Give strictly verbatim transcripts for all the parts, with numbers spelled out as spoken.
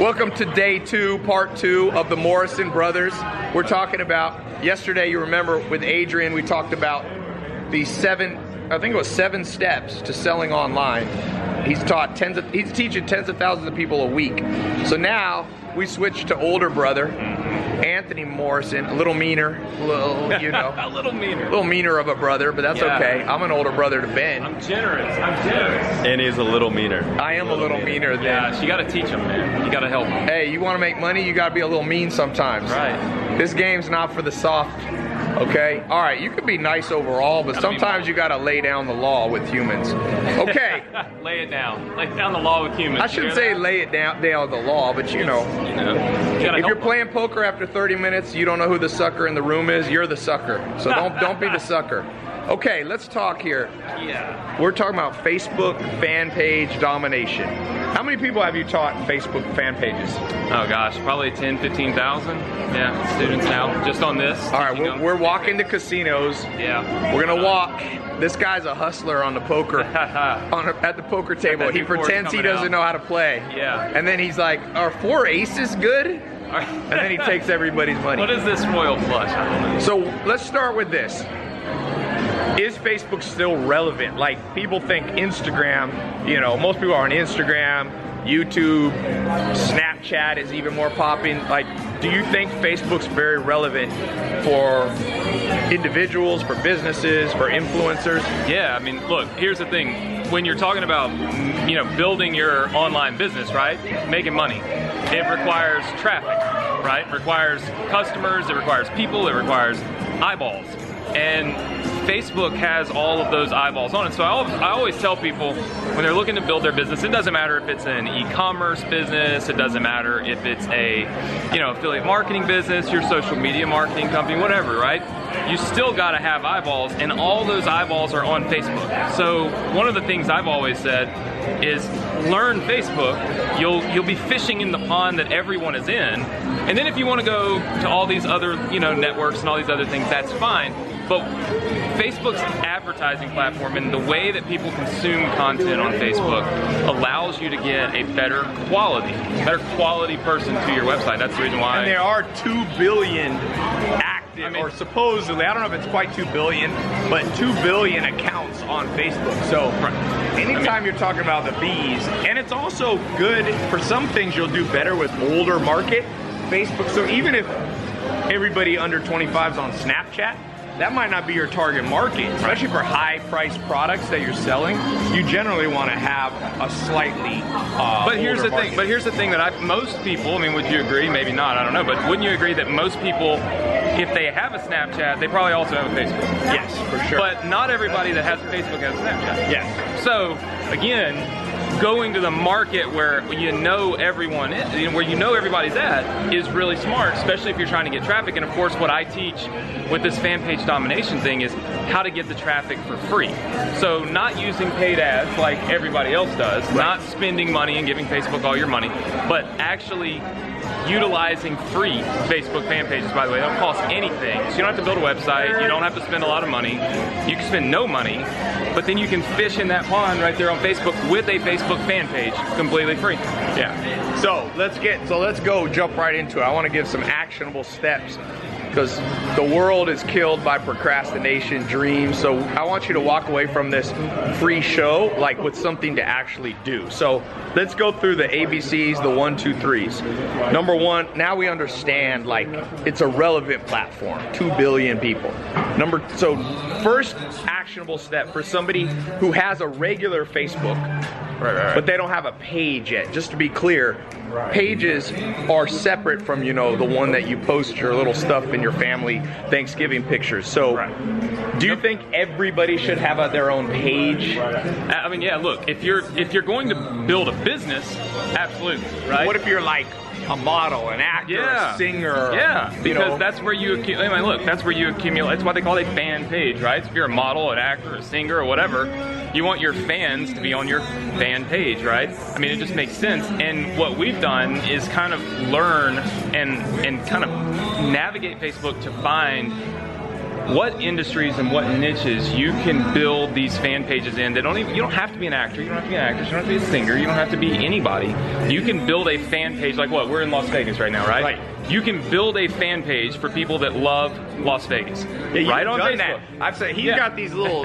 Welcome to day two, part two of the Morrison Brothers. We're talking about, yesterday you remember with Adrian, we talked about the seven, I think it was seven steps to selling online. He's taught tens of, he's teaching tens of thousands of people a week. So now we switch to older brother, Anthony Morrison, a little meaner, a little, you know. a little meaner. A little meaner of a brother, but that's yeah. okay. I'm an older brother to Ben. I'm generous. I'm generous. And he's a little meaner. I am a little, a little meaner. meaner than. Yeah, you gotta teach him, man. You gotta help him. Hey, you wanna make money, you gotta be a little mean sometimes. Right. This game's not for the soft, okay? All right, you can be nice overall, but gotta sometimes you gotta lay down the law with humans. Okay. Lay it down. Lay down the law with humans. I shouldn't say that? lay it down, down the law, but you know. You know you if you're them. playing poker after thirty minutes, you don't know who the sucker in the room is, you're the sucker. So don't don't be the sucker. Okay, let's talk here. Yeah. We're talking about Facebook fan page domination. How many people have you taught Facebook fan pages? Oh gosh, probably ten, fifteen thousand. Yeah, students now, just on this. All right, we're, we're walking to casinos. Yeah. We're gonna walk. This guy's a hustler on the poker, on a, at the poker table. He pretends he doesn't out. know how to play. Yeah. And then he's like, are four aces good? And then he takes everybody's money. What is this royal flush? I don't know. So let's start with this. Is Facebook still relevant? Like, people think Instagram, you know, most people are on Instagram, YouTube, Snapchat is even more popping. Like, do you think Facebook's very relevant for individuals, for businesses, for influencers? Yeah, I mean, look, here's the thing. When you're talking about, you know, building your online business, right? Making money. It requires traffic, right? It requires customers, it requires people, it requires eyeballs. And Facebook has all of those eyeballs on it. So I always tell people when they're looking to build their business, it doesn't matter if it's an e-commerce business, it doesn't matter if it's a, you know, affiliate marketing business, your social media marketing company, whatever, right? You still gotta have eyeballs, and all those eyeballs are on Facebook. So one of the things I've always said is learn Facebook. You'll you'll be fishing in the pond that everyone is in. And then if you wanna go to all these other, you know, networks and all these other things, that's fine. But Facebook's advertising platform and the way that people consume content on Facebook allows you to get a better quality, better quality person to your website. That's the reason why. And there are two billion active, I mean, or supposedly, I don't know if it's quite two billion, but two billion accounts on Facebook. So anytime I mean, you're talking about the bees, and it's also good for some things you'll do better with older market Facebook. So even if everybody under twenty-five is on Snapchat, that might not be your target market, especially for high-priced products that you're selling. You generally want to have a slightly uh, But here's the market. thing. But here's the thing that I, most people, I mean, would you agree? Maybe not, I don't know. But wouldn't you agree that most people, if they have a Snapchat, they probably also have a Facebook? Yes, for sure. But not everybody that has a Facebook has a Snapchat. Yes. So, again, going to the market where you know everyone is, where you know everybody's at, is really smart, especially if you're trying to get traffic. And of course, what I teach with this fan page domination thing is how to get the traffic for free. So not using paid ads like everybody else does, right. Not spending money and giving Facebook all your money, but actually utilizing free Facebook fan pages, by the way. They don't cost anything. So you don't have to build a website. You don't have to spend a lot of money. You can spend no money, but then you can fish in that pond right there on Facebook with a Facebook fan page, completely free. Yeah. So let's get, so let's go jump right into it. I want to give some actionable steps because the world is killed by procrastination, dreams. So I want you to walk away from this free show like with something to actually do. So let's go through the A B Cs, the one, two, threes. Number one, now we understand like it's a relevant platform, two billion people. Number, so first actionable step for somebody who has a regular Facebook, Right, right, right. but they don't have a page yet. Just to be clear, pages are separate from, you know, the one that you post your little stuff in your family Thanksgiving pictures. So right. do you yep. think everybody should have a, their own page? I mean, yeah, look, if you're if you're going to build a business, absolutely, right? What if you're like a model, an actor, yeah. a singer. Yeah, because you know. that's where you accumulate. I mean, look, that's where you accumulate. That's why they call it a fan page, right? If you're a model, an actor, a singer, or whatever, you want your fans to be on your fan page, right? I mean, it just makes sense. And what we've done is kind of learn and and kind of navigate Facebook to find what industries and what niches you can build these fan pages in. They don't even, you don't have to be an actor, you don't have to be an actress, you don't have to be a singer, you don't have to be anybody. You can build a fan page like what? We're in Las Vegas right now, right? Right. You can build a fan page for people that love Las Vegas. Yeah, right on Facebook. I've said he's yeah. got these little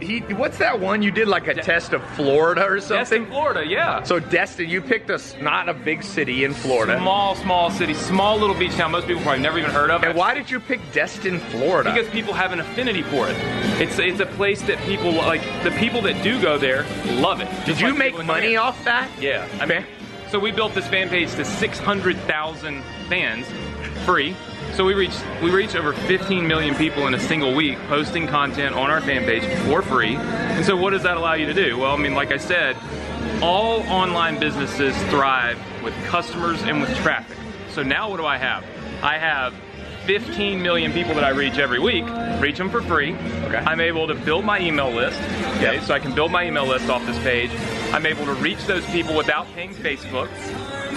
He, what's that one you did, like a De test of Florida or something? Destin, Florida, yeah. So Destin, you picked us not a big city in Florida. Small, small city, small little beach town. Most people probably never even heard of. And why did you pick Destin, Florida? Because people have an affinity for it. It's it's a place that people like. The people that do go there love it. Did you like make money off that? Yeah. I mean, so we built this fan page to six hundred thousand fans, free. So we reached we reached over fifteen million people in a single week posting content on our fan page for free. And so what does that allow you to do? Well, I mean, like I said, all online businesses thrive with customers and with traffic. So now what do I have? I have fifteen million people that I reach every week, reach them for free. Okay. I'm able to build my email list. Okay, yep. So I can build my email list off this page. I'm able to reach those people without paying Facebook,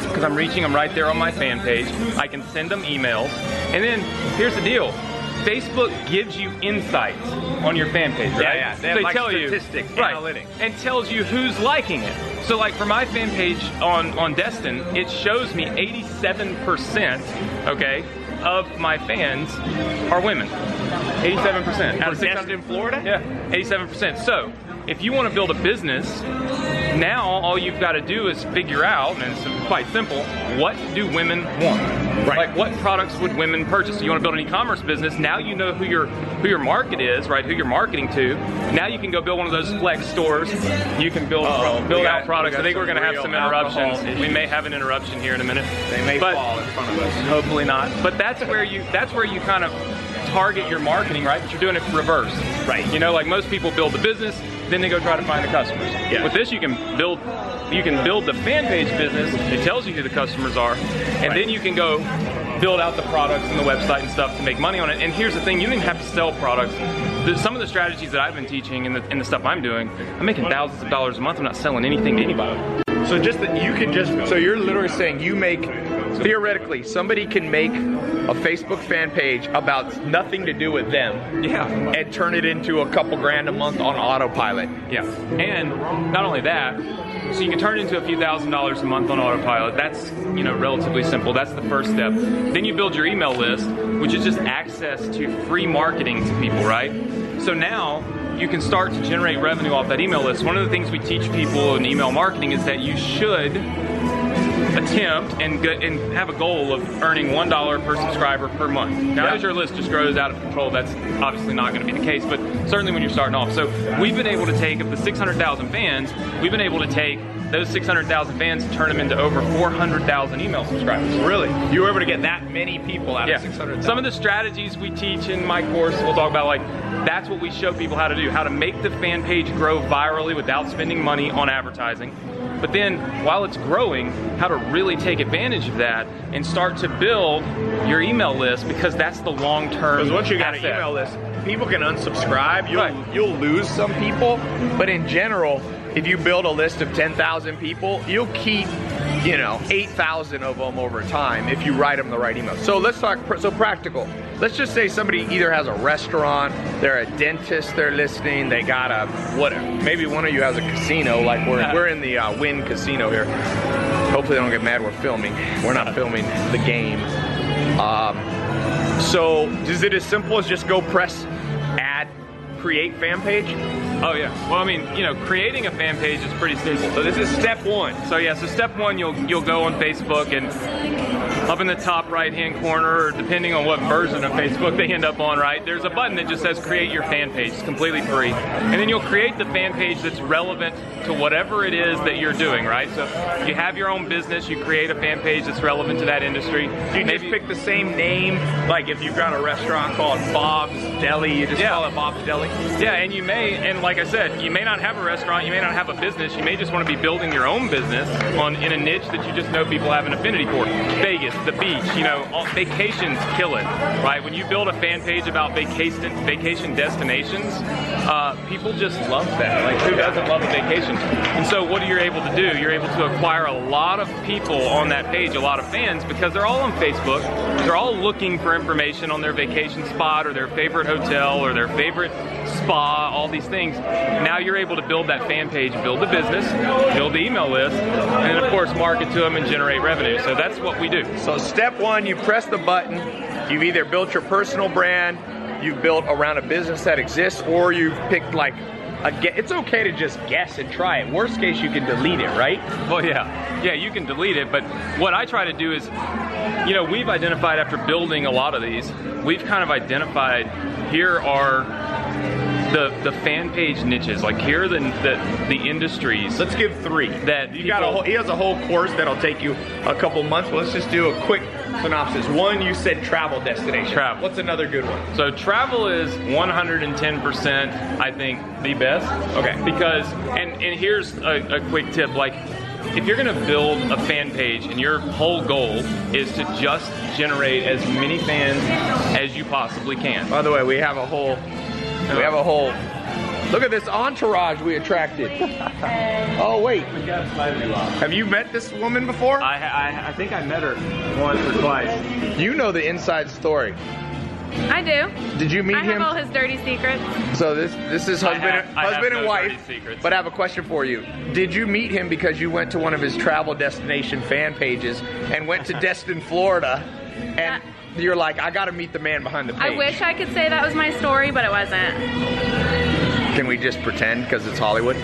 because I'm reaching them right there on my fan page. I can send them emails. And then, here's the deal. Facebook gives you insights on your fan page, right? Yeah, yeah. They, so they like tell statistics, you, analytics. Right, and tells you who's liking it. So like for my fan page on, on Destin, it shows me eighty-seven percent, okay, of my fans are women. eighty-seven percent. Out of Destin in Florida? Yeah, eighty-seven percent. So, if you want to build a business, now all you've got to do is figure out, and it's quite simple, what do women want? Right. Like what products would women purchase? You want to build an e-commerce business, now you know who your who your market is, right? Who you're marketing to. Now you can go build one of those flex stores. You can build uh-oh, build got, out products. I think we're going to have some interruptions. We may have an interruption here in a minute. They may but fall in front of us. Hopefully not. But that's where you that's where you kind of target your marketing, right? But you're doing it reverse. Right. You know, like most people build the business, then they go try to find the customers. Yeah. With this, you can build you can build the fan page business. It tells you who the customers are, and right. then you can go build out the products and the website and stuff to make money on it. And here's the thing, you don't even have to sell products. Some of the strategies that I've been teaching and the, and the stuff I'm doing, I'm making thousands of dollars a month. I'm not selling anything to anybody. So just that you can just, so you're literally saying you make, theoretically, somebody can make a Facebook fan page about nothing to do with them, yeah, and turn it into a couple grand a month on autopilot. Yeah, and not only that, so you can turn it into a few thousand dollars a month on autopilot. That's, you know, relatively simple. That's the first step. Then you build your email list, which is just access to free marketing to people, right? So now you can start to generate revenue off that email list. One of the things we teach people in email marketing is that you should attempt and, get, and have a goal of earning one dollar per subscriber per month. Now yeah. as your list just grows out of control, that's obviously not going to be the case, but certainly when you're starting off. So we've been able to take, of the six hundred thousand fans, we've been able to take those six hundred thousand fans and turn them into over four hundred thousand email subscribers. Really? You were able to get that many people out yeah. of six hundred thousand? Some of the strategies we teach in my course, we'll talk about, like, that's what we show people how to do, how to make the fan page grow virally without spending money on advertising. But then, while it's growing, how to really take advantage of that and start to build your email list, because that's the long-term Because once you got asset. An email list, people can unsubscribe. You'll, right. you'll lose some people, but in general, if you build a list of ten thousand people, you'll keep, you know, eight thousand of them over time if you write them the right email. So let's talk, so practical. Let's just say somebody either has a restaurant, they're a dentist, they're listening, they got a, whatever. Maybe one of you has a casino, like we're, we're in the uh, Wynn Casino here. Hopefully they don't get mad we're filming. We're not filming the game. Um, so is it as simple as just go press add, create fan page? Oh yeah, well I mean, you know, creating a fan page is pretty simple. So this is step one. So yeah, so step one, you'll you'll go on Facebook, and up in the top right-hand corner, or depending on what version of Facebook they end up on, right, there's a button that just says create your fan page. It's completely free. And then you'll create the fan page that's relevant to whatever it is that you're doing, right? So if you have your own business, you create a fan page that's relevant to that industry. Do you maybe just pick the same name? Like if you've got a restaurant called Bob's Deli, you just yeah. call it Bob's Deli? Yeah, and you may, and like I said, you may not have a restaurant, you may not have a business, you may just want to be building your own business on in a niche that you just know people have an affinity for. Vegas. Vegas, the beach, you know, all, vacations kill it, right? When you build a fan page about vacation vacation destinations, uh, people just love that. Like, who doesn't love a vacation? And so what are you able to do? You're able to acquire a lot of people on that page, a lot of fans, because they're all on Facebook. They're all looking for information on their vacation spot or their favorite hotel or their favorite spa, all these things. Now you're able to build that fan page, build the business, build the email list, and then of course market to them and generate revenue. So that's what we do. So step one, you press the button, you've either built your personal brand, you've built around a business that exists, or you've picked like a guess. It's okay to just guess and try it. Worst case, you can delete it, right? Well, yeah. Yeah, you can delete it, but what I try to do is, you know, we've identified after building a lot of these, we've kind of identified here are The, the fan page niches, like here are the, the, the industries. Let's give three. That you got a whole, he has a whole course that'll take you a couple months, but let's just do a quick synopsis. One, you said travel destination. Travel. What's another good one? So travel is one hundred ten percent, I think, the best. Okay. Because, and, and here's a, a quick tip, like, if you're gonna build a fan page and your whole goal is to just generate as many fans as you possibly can. By the way, we have a whole, we have a whole, look at this entourage we attracted. Oh wait, we got slightly lost. Have you met this woman before? I, I, I think I met her once or twice. You know the inside story. I do. Did you meet him? I have all his dirty secrets. So this this is husband, have, husband and no wife, but I have a question for you. Did you meet him because you went to one of his travel destination fan pages and went to Destin, Florida, and... Uh, You're like, I gotta meet the man behind the page. I wish I could say that was my story, but it wasn't. Can we just pretend, because it's Hollywood?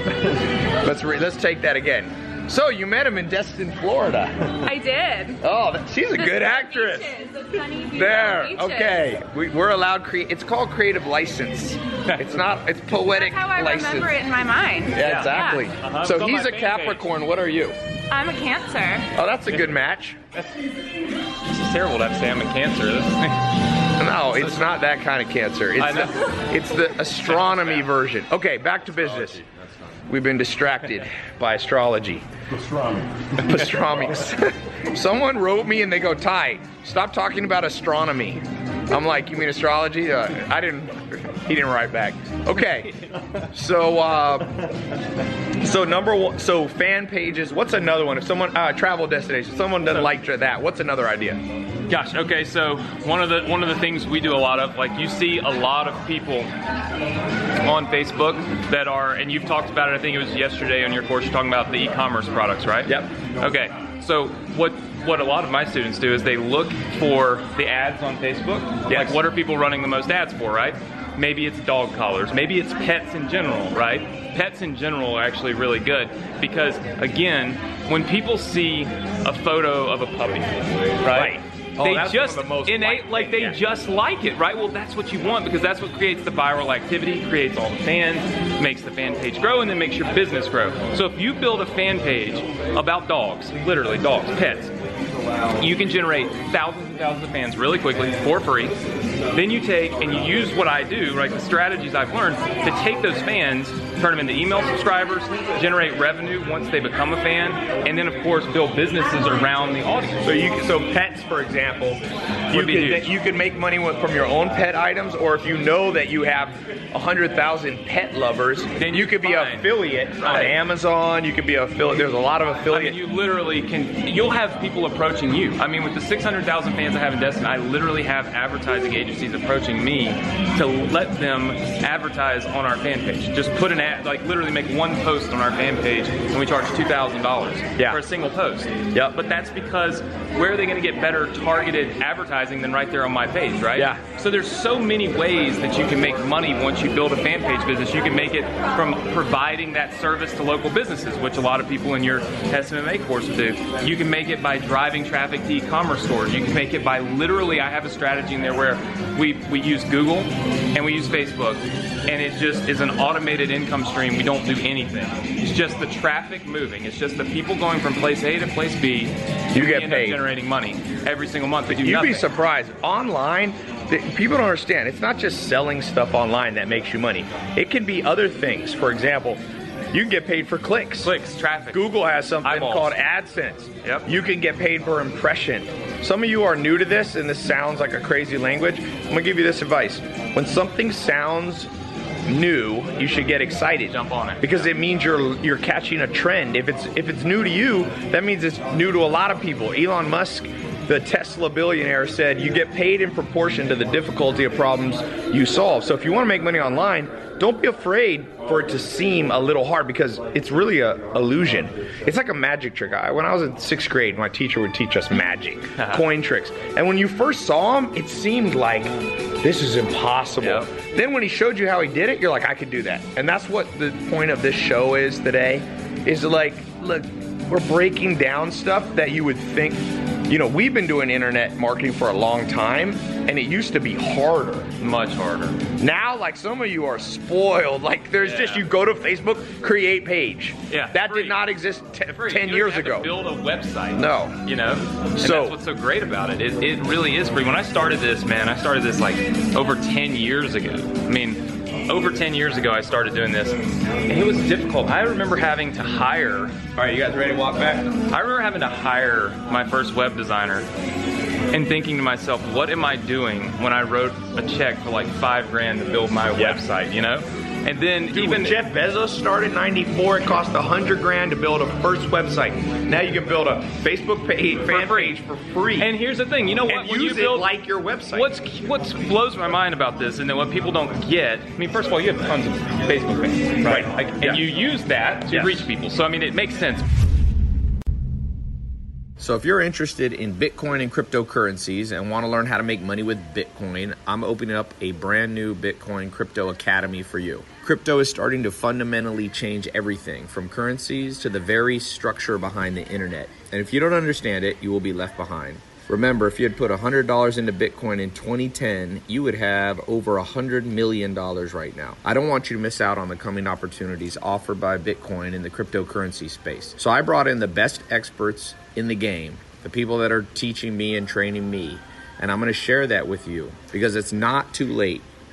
let's re let's take that again. So you met him in Destin, Florida. I did. Oh, that, she's a the good actress. Beaches, the sunny there, beaches. Okay. We, we're allowed, cre it's called creative license. It's not, it's poetic license. That's how I license. remember it in my mind. Yeah, yeah. Exactly. Yeah. Uh-huh. So, so he's a Capricorn, page. What are you? I'm a Cancer. Oh, that's a good match. This is terrible to have Sam and Cancer. No, it's not that kind of Cancer. It's, the, it's the astronomy version. Okay, back to business. We've been distracted by astrology. Pastrami. Pastrami. Someone wrote me and they go, Ty, stop talking about astronomy. I'm like, you mean astrology? Uh, I didn't, he didn't write back. Okay, so uh, so number one, so fan pages, what's another one? If someone, uh, travel destination, someone doesn't like that, what's another idea? Gosh, okay, so one of the one of the things we do a lot of, like you see a lot of people on Facebook that are, and you've talked about it, I think it was yesterday on your course, you're talking about the e-commerce products, right? Yep. Okay. So what what a lot of my students do is they look for the ads on Facebook. Yes. Like, what are people running the most ads for, right? Maybe it's dog collars, maybe it's pets in general, right? Pets in general are actually really good because, again, when people see a photo of a puppy, right? right. Oh, they just the innate, like they yeah. just like it, right? Well, that's what you want because that's what creates the viral activity, creates all the fans, makes the fan page grow, and then makes your business grow. So if you build a fan page about dogs, literally dogs, pets, you can generate thousands and thousands of fans really quickly for free. Then you take and you use what I do, right, the strategies I've learned to take those fans, turn them into email subscribers, generate revenue once they become a fan, and then of course build businesses around the audience. So you can, so pets, for example, you could you could make money from your own pet items, or if you know that you have a hundred thousand pet lovers, then you, you could be an affiliate right. on Amazon. You could be an affiliate. There's a lot of affiliate. I mean, you literally can. You'll have people approaching you. I mean, with the six hundred thousand fans I have in Destin, I literally have advertising agencies approaching me to let them advertise on our fan page. Just put an ad. Like literally make one post on our fan page and we charge two thousand dollars yeah. for a single post. Yep. But that's because where are they going to get better targeted advertising than right there on my page, right? Yeah. So there's so many ways that you can make money once you build a fan page business. You can make it from providing that service to local businesses, which a lot of people in your S M M A course do. You can make it by driving traffic to e-commerce stores. You can make it by literally, I have a strategy in there where we, we use Google and we use Facebook and it just is an automated income stream. We don't do anything. It's just the traffic moving. It's just the people going from place A to place B. You get end paid up generating money every single month. They do You'd nothing. be surprised. Online, the, people don't understand. It's not just selling stuff online that makes you money. It can be other things. For example, You can get paid for clicks. Clicks, traffic. Google has something Eyeballs. called AdSense. Yep. You can get paid per impression. Some of you are new to this and this sounds like a crazy language. I'm gonna give you this advice. When something sounds new, you should get excited. Jump on it. Because it means you're you're catching a trend. If it's if it's new to you, that means it's new to a lot of people. Elon Musk, the Tesla billionaire, said you get paid in proportion to the difficulty of problems you solve. So if you want to make money online, don't be afraid for it to seem a little hard, because it's really a illusion. It's like a magic trick. I, when I was in sixth grade, my teacher would teach us magic, coin tricks. And when you first saw him, it seemed like, this is impossible. Yep. Then when he showed you how he did it, you're like, I could do that. And that's what the point of this show is today, is like, look, we're breaking down stuff that you would think, you know, we've been doing internet marketing for a long time, and it used to be harder. Much harder. Now, like, some of you are spoiled. Like, there's yeah. just, you go to Facebook, create page. Yeah. That free. did not exist t free. ten you years have ago. To build a website. No. You know? And so, that's what's so great about it. it. It really is free. When I started this, man, I started this like over ten years ago. I mean, over ten years ago I started doing this, and it was difficult. I remember having to hire, all right, you guys ready to walk back? I remember having to hire my first web designer and thinking to myself, what am I doing when I wrote a check for like five grand to build my yeah. website, you know? And then Dude, even Jeff Bezos started in ninety-four, it cost a hundred grand to build a first website. Now you can build a Facebook page, fan page for free. And here's the thing, you know what? And when use you build, it like your website. What's what blows my mind about this, and then what people don't get. I mean, first of all, you have tons of Facebook pages, right? right. Like, yeah. And you use that to yes. reach people. So I mean, it makes sense. So if you're interested in Bitcoin and cryptocurrencies and want to learn how to make money with Bitcoin, I'm opening up a brand new Bitcoin Crypto Academy for you. Crypto is starting to fundamentally change everything, from currencies to the very structure behind the internet. And if you don't understand it, you will be left behind. Remember, if you had put one hundred dollars into Bitcoin in twenty ten, you would have over one hundred million dollars right now. I don't want you to miss out on the coming opportunities offered by Bitcoin in the cryptocurrency space. So I brought in the best experts in the game, the people that are teaching me and training me, and I'm going to share that with you, because it's not too late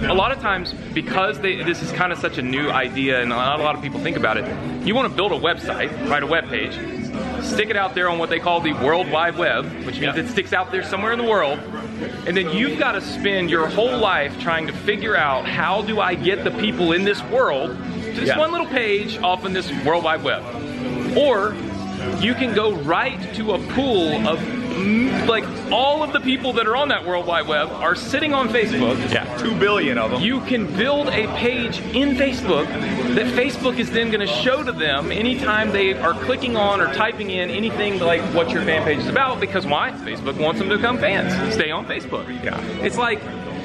A lot of times, because they, this is kind of such a new idea and not a lot of people think about it, you want to build a website, right, a web page, stick it out there on what they call the World Wide Web, which means yeah. it sticks out there somewhere in the world, and then you've got to spend your whole life trying to figure out, how do I get the people in this world to this yeah. one little page off in this World Wide Web? Or you can go right to a pool of, like, all of the people that are on that World Wide Web are sitting on Facebook. Yeah, two billion of them. You can build a page in Facebook that Facebook is then going to show to them anytime they are clicking on or typing in anything like what your fan page is about, because why? Facebook wants them to become fans. Stay on Facebook. Yeah. It's like,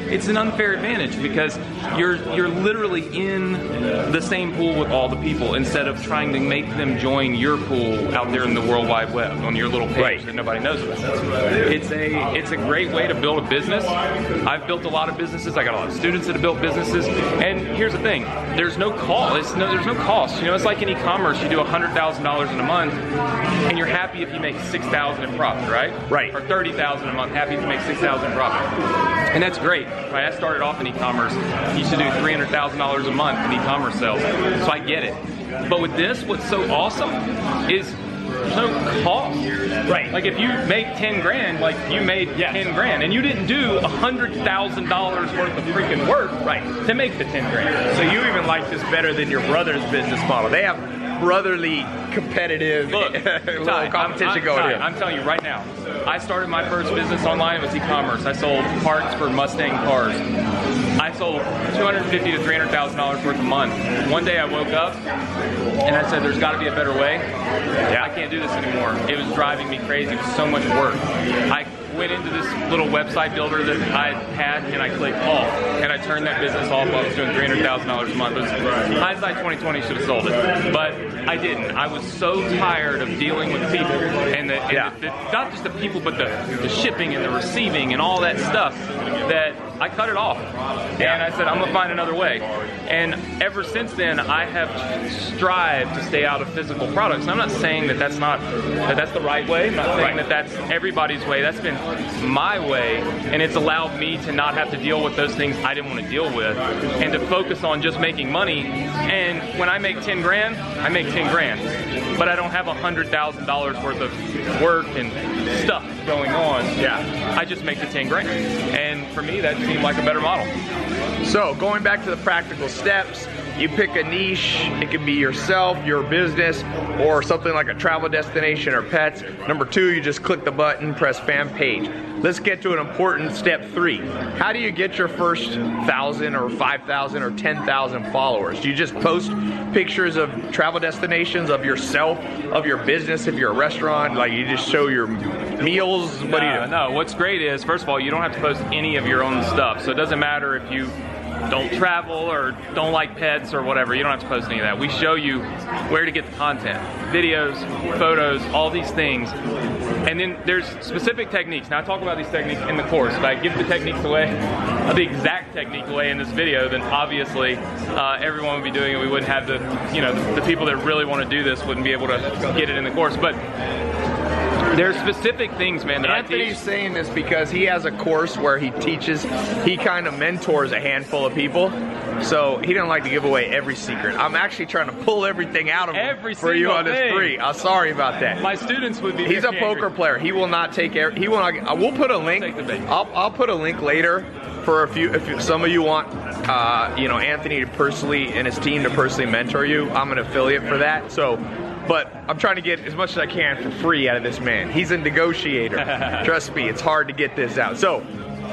it's an unfair advantage, because you're you're literally in the same pool with all the people, instead of trying to make them join your pool out there in the World Wide Web on your little page right. that nobody knows about. It's a it's a great way to build a business. I've built a lot of businesses. I got a lot of students that have built businesses. And here's the thing: there's no call. It's no there's no cost. You know, it's like in e-commerce. You do a hundred thousand dollars in a month, and you're happy if you make six thousand in profit, right? Right. Or thirty thousand a month. Happy if you make six thousand in profit, and that's great. Right, I started off in e-commerce. You used to do three hundred thousand dollars a month in e-commerce sales, so I get it. But with this, what's so awesome is there's no cost. Right. Like, if you make ten grand, like you made yes. ten grand, and you didn't do one hundred thousand dollars worth of freaking work right. to make the ten grand. So you even like this better than your brother's business model. They have brotherly, competitive Look, little Ty, competition I'm, I'm, going Ty, here. I'm telling you right now, I started my first business online. It was e-commerce. I sold parts for Mustang cars. I sold two hundred fifty to three hundred thousand dollars worth a month. One day I woke up and I said, there's got to be a better way. Yeah. I can't do this anymore. It was driving me crazy. It was so much work. I went into this little website builder that I had and I clicked off, and I turned that business off while I was doing three hundred thousand dollars a month. It was, hindsight twenty twenty, should have sold it, but I didn't. I was so tired of dealing with people, and, the, and yeah. the, the, not just the people, but the, the shipping and the receiving and all that stuff, that I cut it off. Yeah. And I said, I'm gonna find another way. And ever since then, I have strived to stay out of physical products. And I'm not saying that that's not, that that's the right way. I'm not saying right. that that's everybody's way. That's been my way, and it's allowed me to not have to deal with those things I didn't want to deal with, and to focus on just making money. And when I make ten grand, I make ten grand, but I don't have a hundred thousand dollars worth of work and stuff going on. Yeah, I just make the ten grand, and for me that seemed like a better model. So going back to the practical steps, you pick a niche. It could be yourself, your business, or something like a travel destination or pets. Number two, you just click the button, press fan page. Let's get to an important step three. How do you get your first thousand or five thousand or ten thousand followers? Do you just post pictures of travel destinations, of yourself, of your business, if you're a restaurant, like you just show your meals? What do you do? No, what's great is, first of all, you don't have to post any of your own stuff. So it doesn't matter if you don't travel or don't like pets or whatever. You don't have to post any of that. We show you where to get the content. Videos, photos, all these things. And then there's specific techniques. Now I talk about these techniques in the course. If I give the techniques away, the exact technique away in this video, then obviously uh, everyone would be doing it. We wouldn't have the, you know, the, the people that really want to do this wouldn't be able to get it in the course. But there's specific things, man, that Anthony's I teach. saying this because he has a course where he teaches, he kind of mentors a handful of people. So he didn't like to give away every secret. I'm actually trying to pull everything out of every for you on this free. I'm sorry about that. My students would be. He's a poker angry. player. He will not take. Every, he will not. We'll put a link. I'll, I'll put a link later for a few. If some of you want, uh, you know, Anthony to personally and his team to personally mentor you, I'm an affiliate for that. So. But I'm trying to get as much as I can for free out of this man. He's a negotiator. Trust me, it's hard to get this out. So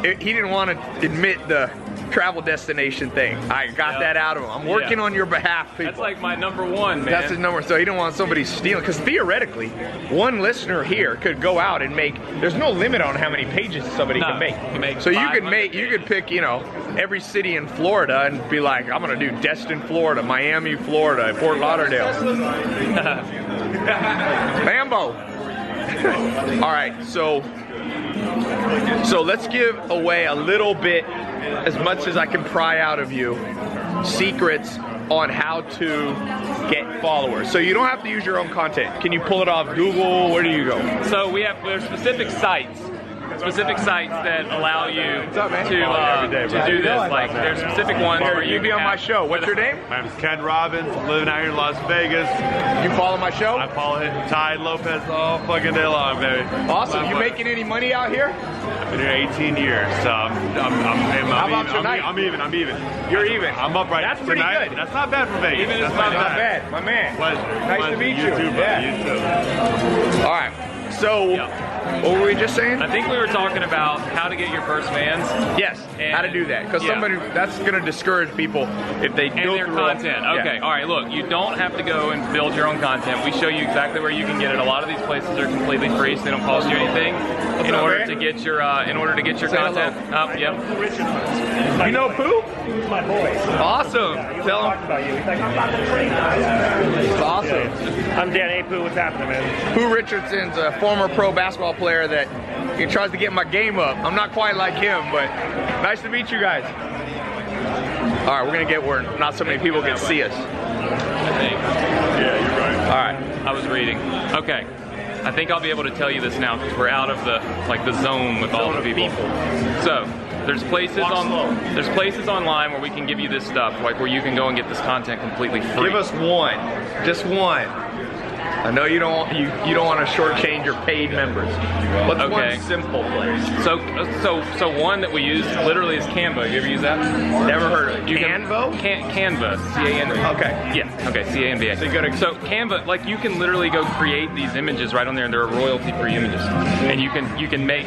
it, he didn't want to admit the travel destination thing. I got yep. that out of him. I'm working yeah. on your behalf, people. That's like my number one, man. That's his number. So he didn't want somebody stealing. Because theoretically, one listener here could go out and make. There's no limit on how many pages somebody no, can make. You make so you could make. Pages. You could pick. You know, every city in Florida and be like, I'm gonna do Destin, Florida, Miami, Florida, Fort Lauderdale, Lambo. All right. So. So let's give away a little bit, as much as I can pry out of you, secrets on how to get followers. So you don't have to use your own content. Can you pull it off Google? Where do you go? So we have there's specific sites. Specific sites that allow you up, to, uh, day, to do this. Like, there's specific ones where you, you be on my show. What's your name? My name's Ken Robbins. Living out here in Las Vegas. You follow my show? I follow it. Ty Lopez all fucking day long, baby. Awesome. Love you making any money out here? I've been here eighteen years, so I'm, I'm, I'm, I'm, How I'm about even. Tonight? I'm even. I'm even. You're even. I'm up right now. That's pretty tonight. good. That's not bad for Vegas. Even That's not bad. bad. My man. Pleasure. Nice Pleasure. to meet you. You too, yeah. You too. All right. So. Yep. What were we just saying? I think we were talking about how to get your first fans. Yes, and how to do that. Because yeah. somebody, that's going to discourage people if they build their content. Up. Okay, yeah. all right, look, you don't have to go and build your own content. We show you exactly where you can get it. A lot of these places are completely free, so they don't cost you anything. What's in up, order man? to get your, uh, in order to get your Say content up, yep. You know Pooh? He was my boy. Awesome. Yeah, Tell him. About you. He's like, I'm about to train. Yeah. Awesome. Yeah. I'm Dan A. Pooh. What's happening, man? Pooh Richardson's a former pro basketball player that he tries to get my game up. I'm not quite like him, but nice to meet you guys. All right, we're gonna get where not so many people can see us. I think. Yeah, you're right. All right, I was reading. Okay, I think I'll be able to tell you this now because we're out of the like the zone with all the people. So there's places on there's places online where we can give you this stuff, like where you can go and get this content completely free. Give us one, just one. I know you don't want, you you don't want to shortchange your paid members. What's okay. one simple place? So so so one that we use literally is Canva. You ever use that? Never heard of it. You Canva? Can, can, Canva. C A N V A. Okay. Yeah. Okay. C A N V A. So you go to so Canva. Like you can literally go create these images right on there, and they're royalty-free images, and you can you can make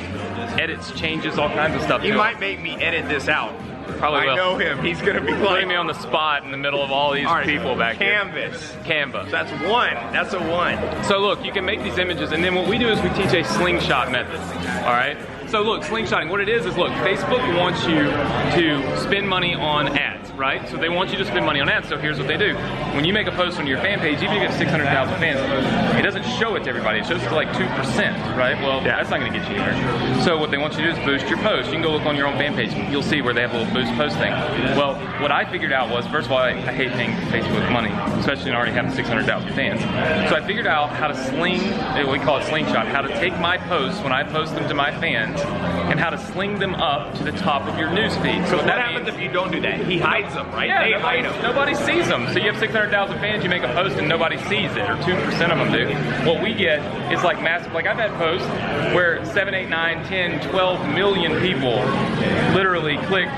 edits, changes, all kinds of stuff. You might make me edit this out. Probably I will. know him. He's gonna be putting like, me on the spot in the middle of all these all right, people back Canvas. here. Canvas. Canva. That's one. That's a one. So look, you can make these images, and then what we do is we teach a slingshot method. All right. So look, slingshotting. What it is is look, Facebook wants you to spend money on ads, right? So they want you to spend money on ads. So here's what they do: when you make a post on your fan page, even if you have six hundred thousand fans, it doesn't show it to everybody. It shows it to like two percent, right? Well, yeah. that's not going to get you anywhere. So what they want you to do is boost your post. You can go look on your own fan page, and you'll see where they have a little boost post thing. Well, what I figured out was, first of all, I, I hate paying Facebook money, especially when I already have six hundred thousand fans. So I figured out how to sling. We call it slingshot. How to take my posts when I post them to my fans, and how to sling them up to the top of your newsfeed. So what happens if you don't do that? He hides them, right? Yeah, they hide them. Nobody sees them. So you have six hundred thousand fans, you make a post and nobody sees it, or two percent of them do. What we get is like massive, like I've had posts where seven, eight, nine, ten, twelve million people literally clicked,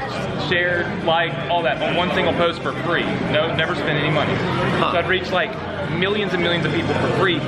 shared, liked, all that on one single post for free. No, never spent any money. Huh. So I'd reach like millions and millions of people for free.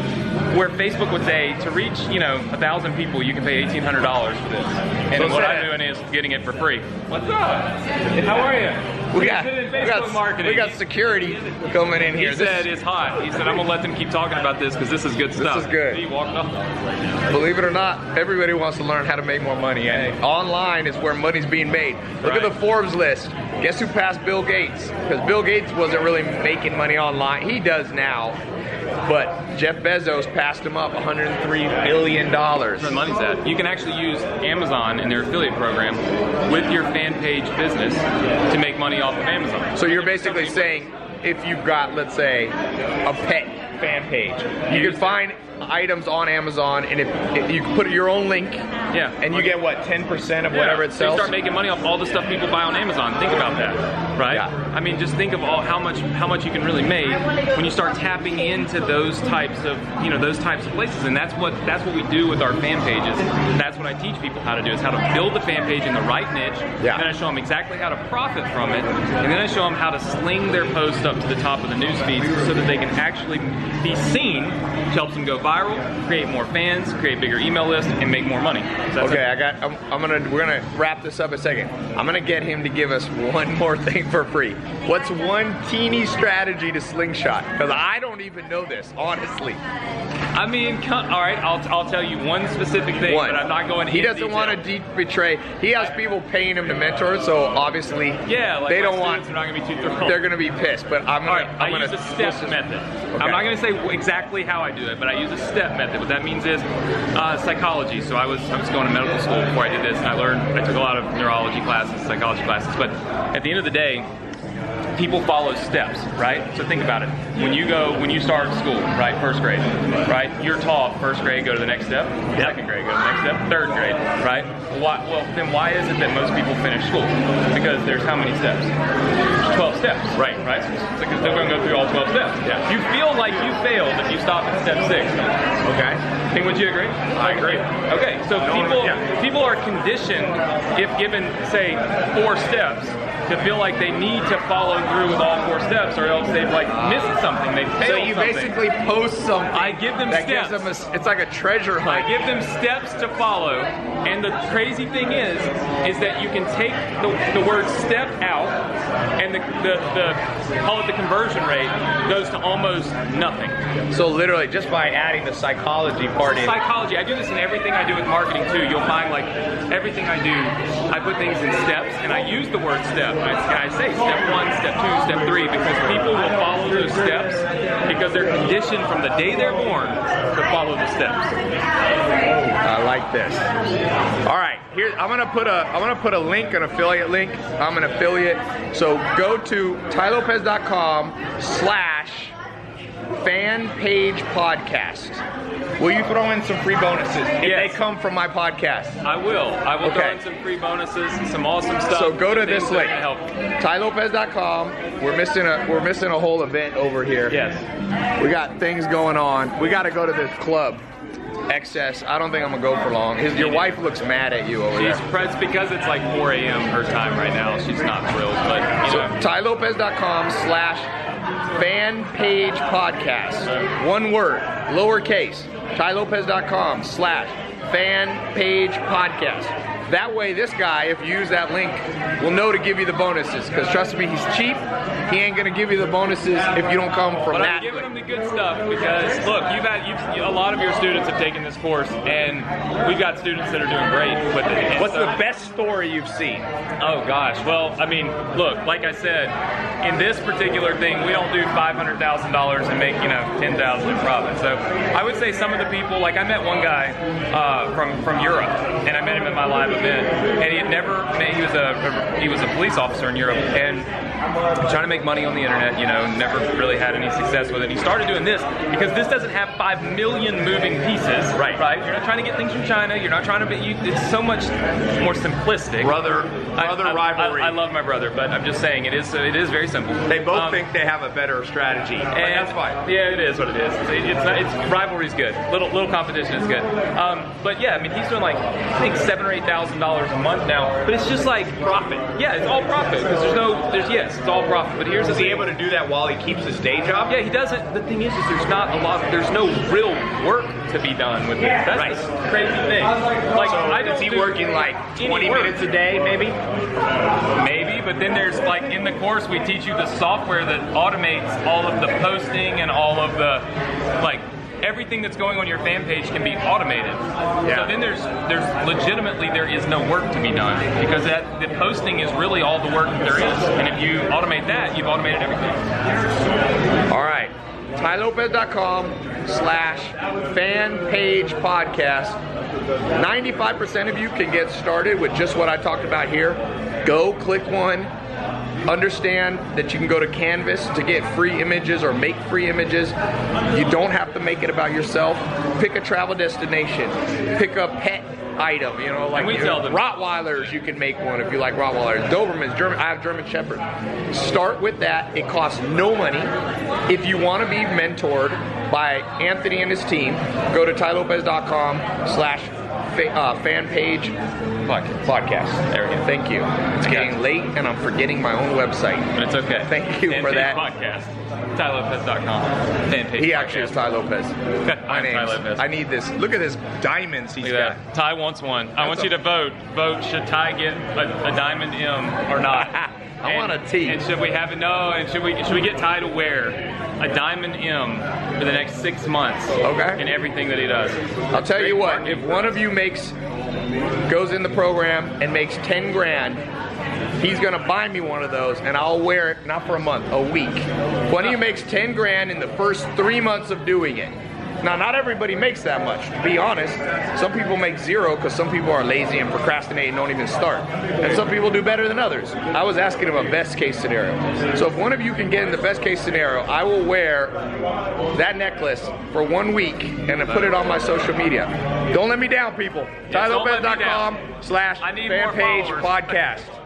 Where Facebook would say, to reach, you know, a thousand people, you can pay eighteen hundred dollars for this. And so what I'm doing is getting it for free. What's up? How are you? We got, we got, we got security coming in here. He this said it's hot. He said, I'm going to let them keep talking about this because this is good stuff. This is good. He walked up. Believe it or not, everybody wants to learn how to make more money. And online is where money's being made. Look right. at the Forbes list. Guess who passed Bill Gates? Because Bill Gates wasn't really making money online. He does now. But Jeff Bezos passed him up one hundred three billion dollars. That's where the money's at. You can actually use Amazon and their affiliate program with your fan page business to make money off of Amazon. So you're basically saying if you've got, let's say, a pet fan page, you can find items on Amazon, and if, if you put your own link, yeah, and you okay. get what ten percent of yeah. whatever it sells. So you start making money off all the stuff people buy on Amazon. Think about that, right? Yeah. I mean, just think of all how much how much you can really make when you start tapping into those types of you know those types of places, and that's what that's what we do with our fan pages. That's what I teach people how to do is how to build the fan page in the right niche. Yeah. And then I show them exactly how to profit from it, and then I show them how to sling their post up to the top of the newsfeed so that they can actually be seen, which helps them go viral, create more fans, create bigger email lists, and make more money. So okay, it. I got. I'm, I'm gonna. We're gonna wrap this up in a second. I'm gonna get him to give us one more thing for free. What's one teeny strategy to slingshot? Because I don't even know this, honestly. I mean, come, all right. I'll I'll tell you one specific thing, one. but I'm not going. He doesn't want to de betray. He has people paying him to mentor, so obviously, yeah, like they don't want. They're not gonna be too thrilled. They're gonna be pissed. But I'm gonna. All right, I'm I gonna use a step method. Okay. I'm not gonna say exactly how I do it, but I use a step method. What that means is uh, psychology. So I was I was going to medical school before I did this, and I learned I took a lot of neurology classes, psychology classes. But at the end of the day, people follow steps, right? So think about it. When you go, when you start school, right, first grade, right? You're taught first grade, go to the next step. Yep. Second grade, go to the next step. Third grade, right? Why, well, then why is it that most people finish school? Because there's how many steps? There's twelve steps, right? Right. So because they're going to go through all twelve steps. Yeah. You feel like you failed if you stop at step six. Okay. I think would you agree? I agree. Okay. So people, yeah. people are conditioned if given, say, four steps, to feel like they need to follow through with all four steps, or else they've like missed something. They failed. So you something. basically post something. I give them that steps. Gives them a, it's like a treasure hunt. I give them steps to follow, and the crazy thing is, is that you can take the, the word step out, and the, the the call it the conversion rate goes to almost nothing. So literally, just by adding the psychology part in. Psychology. I do this in everything I do with marketing too. You'll find like everything I do, I put things in steps, and I use the word step. I say step one, step two, step three, because people will follow those steps because they're conditioned from the day they're born to follow the steps. I like this. All right, here I'm gonna put a I'm gonna put a link, an affiliate link. I'm an affiliate, so go to ty lopez dot com slash fan page podcast. Will you throw in some free bonuses if yes. they come from my podcast? I will. I will okay. throw in some free bonuses, some awesome stuff. So go to this link, Ty Lopez dot com. We're missing a we're missing a whole event over here. Yes. We got things going on. We got to go to this club. Excess. I don't think I'm gonna go for long. His, your wife looks mad at you over She's, there. It's because it's like four a.m. her time right now. She's not thrilled, but you so, know. Ty Lopez dot com slash fan page podcast. One word, lowercase. Ty Lopez dot com slash fan page podcast. That way, this guy, if you use that link, will know to give you the bonuses. Because trust me, he's cheap. He ain't gonna give you the bonuses if you don't come from but that. But I'm giving him the good stuff because look, you've had you've, a lot of your students have taken this course, and we've got students that are doing great with it. What's so, the best story you've seen? Oh gosh, well, I mean, look, like I said, in this particular thing, we don't do five hundred thousand dollars and make you know ten thousand dollars in profit. So I would say some of the people, like I met one guy uh, from from Europe, and I met him in my live event, and he had never made, he was a he was a police officer in Europe, and trying to make money on the internet, you know, never really had any success with it. He started doing this because this doesn't have five million moving pieces, right? Right. You're not trying to get things from China. You're not trying to. Be, you, it's so much more simplistic. Brother, brother I, I, rivalry. I, I love my brother, but I'm just saying it is it is very simple. They both um, think they have a better strategy, and that's fine. Yeah, it is what it is. It, it's not, it's rivalry's good. Little little competition is good. Um, but yeah, I mean, he's doing like I think seven or eight thousand dollars a month now, but it's just like profit. Yeah, it's all profit because there's no there's yes, it's all profit. But here's is he able to do that while he keeps his day job? Yeah, he doesn't. The thing is, is there's not a lot. There's no real work to be done with this. That's right. The crazy thing. Like, so I is he working like twenty work. minutes a day, maybe? Maybe, but then there's like in the course we teach you the software that automates all of the posting and all of the like. Everything that's going on your fan page can be automated. Yeah. So then there's there's legitimately there is no work to be done because that the posting is really all the work that there is. And if you automate that, you've automated everything. All right. Ty Lopez dot com slash fan page podcast. ninety-five percent of you can get started with just what I talked about here. Go click one. Understand that you can go to Canvas to get free images or make free images. You don't have to make it about yourself. Pick a travel destination. Pick a pet item, you know, like we tell them. Rottweilers, you can make one if you like Rottweilers. Dobermans, German, I have German Shepherd. Start with that. It costs no money. If you want to be mentored by Anthony and his team, go to Ty Lopez dot com slash fan page podcast. There we go. Thank you. It's getting late and I'm forgetting my own website. But it's okay. Thank you fan for that. Podcast. Ty Lopez dot com. Fan page. He actually podcast. is Ty Lopez. My name is Ty Lopez. I need this. Look at this diamonds he's got. That. Ty wants one. That's I want a- you to vote. Vote should Ty get a, a diamond M or not? I and, want a T. And should we have it? No. And should we should we get Ty to wear a diamond M for the next six months? Okay. In everything that he does. I'll tell Great you what. If one of you makes goes in the program and makes ten grand, he's gonna buy me one of those, and I'll wear it not for a month, a week. One of you makes ten grand in the first three months of doing it. Now, not everybody makes that much, to be honest. Some people make zero because some people are lazy and procrastinate and don't even start. And some people do better than others. I was asking about best case scenario. So if one of you can get in the best case scenario, I will wear that necklace for one week and then put it on my social media. Don't let me down, people. Yes, Ty Lopez dot com slash fan page podcast.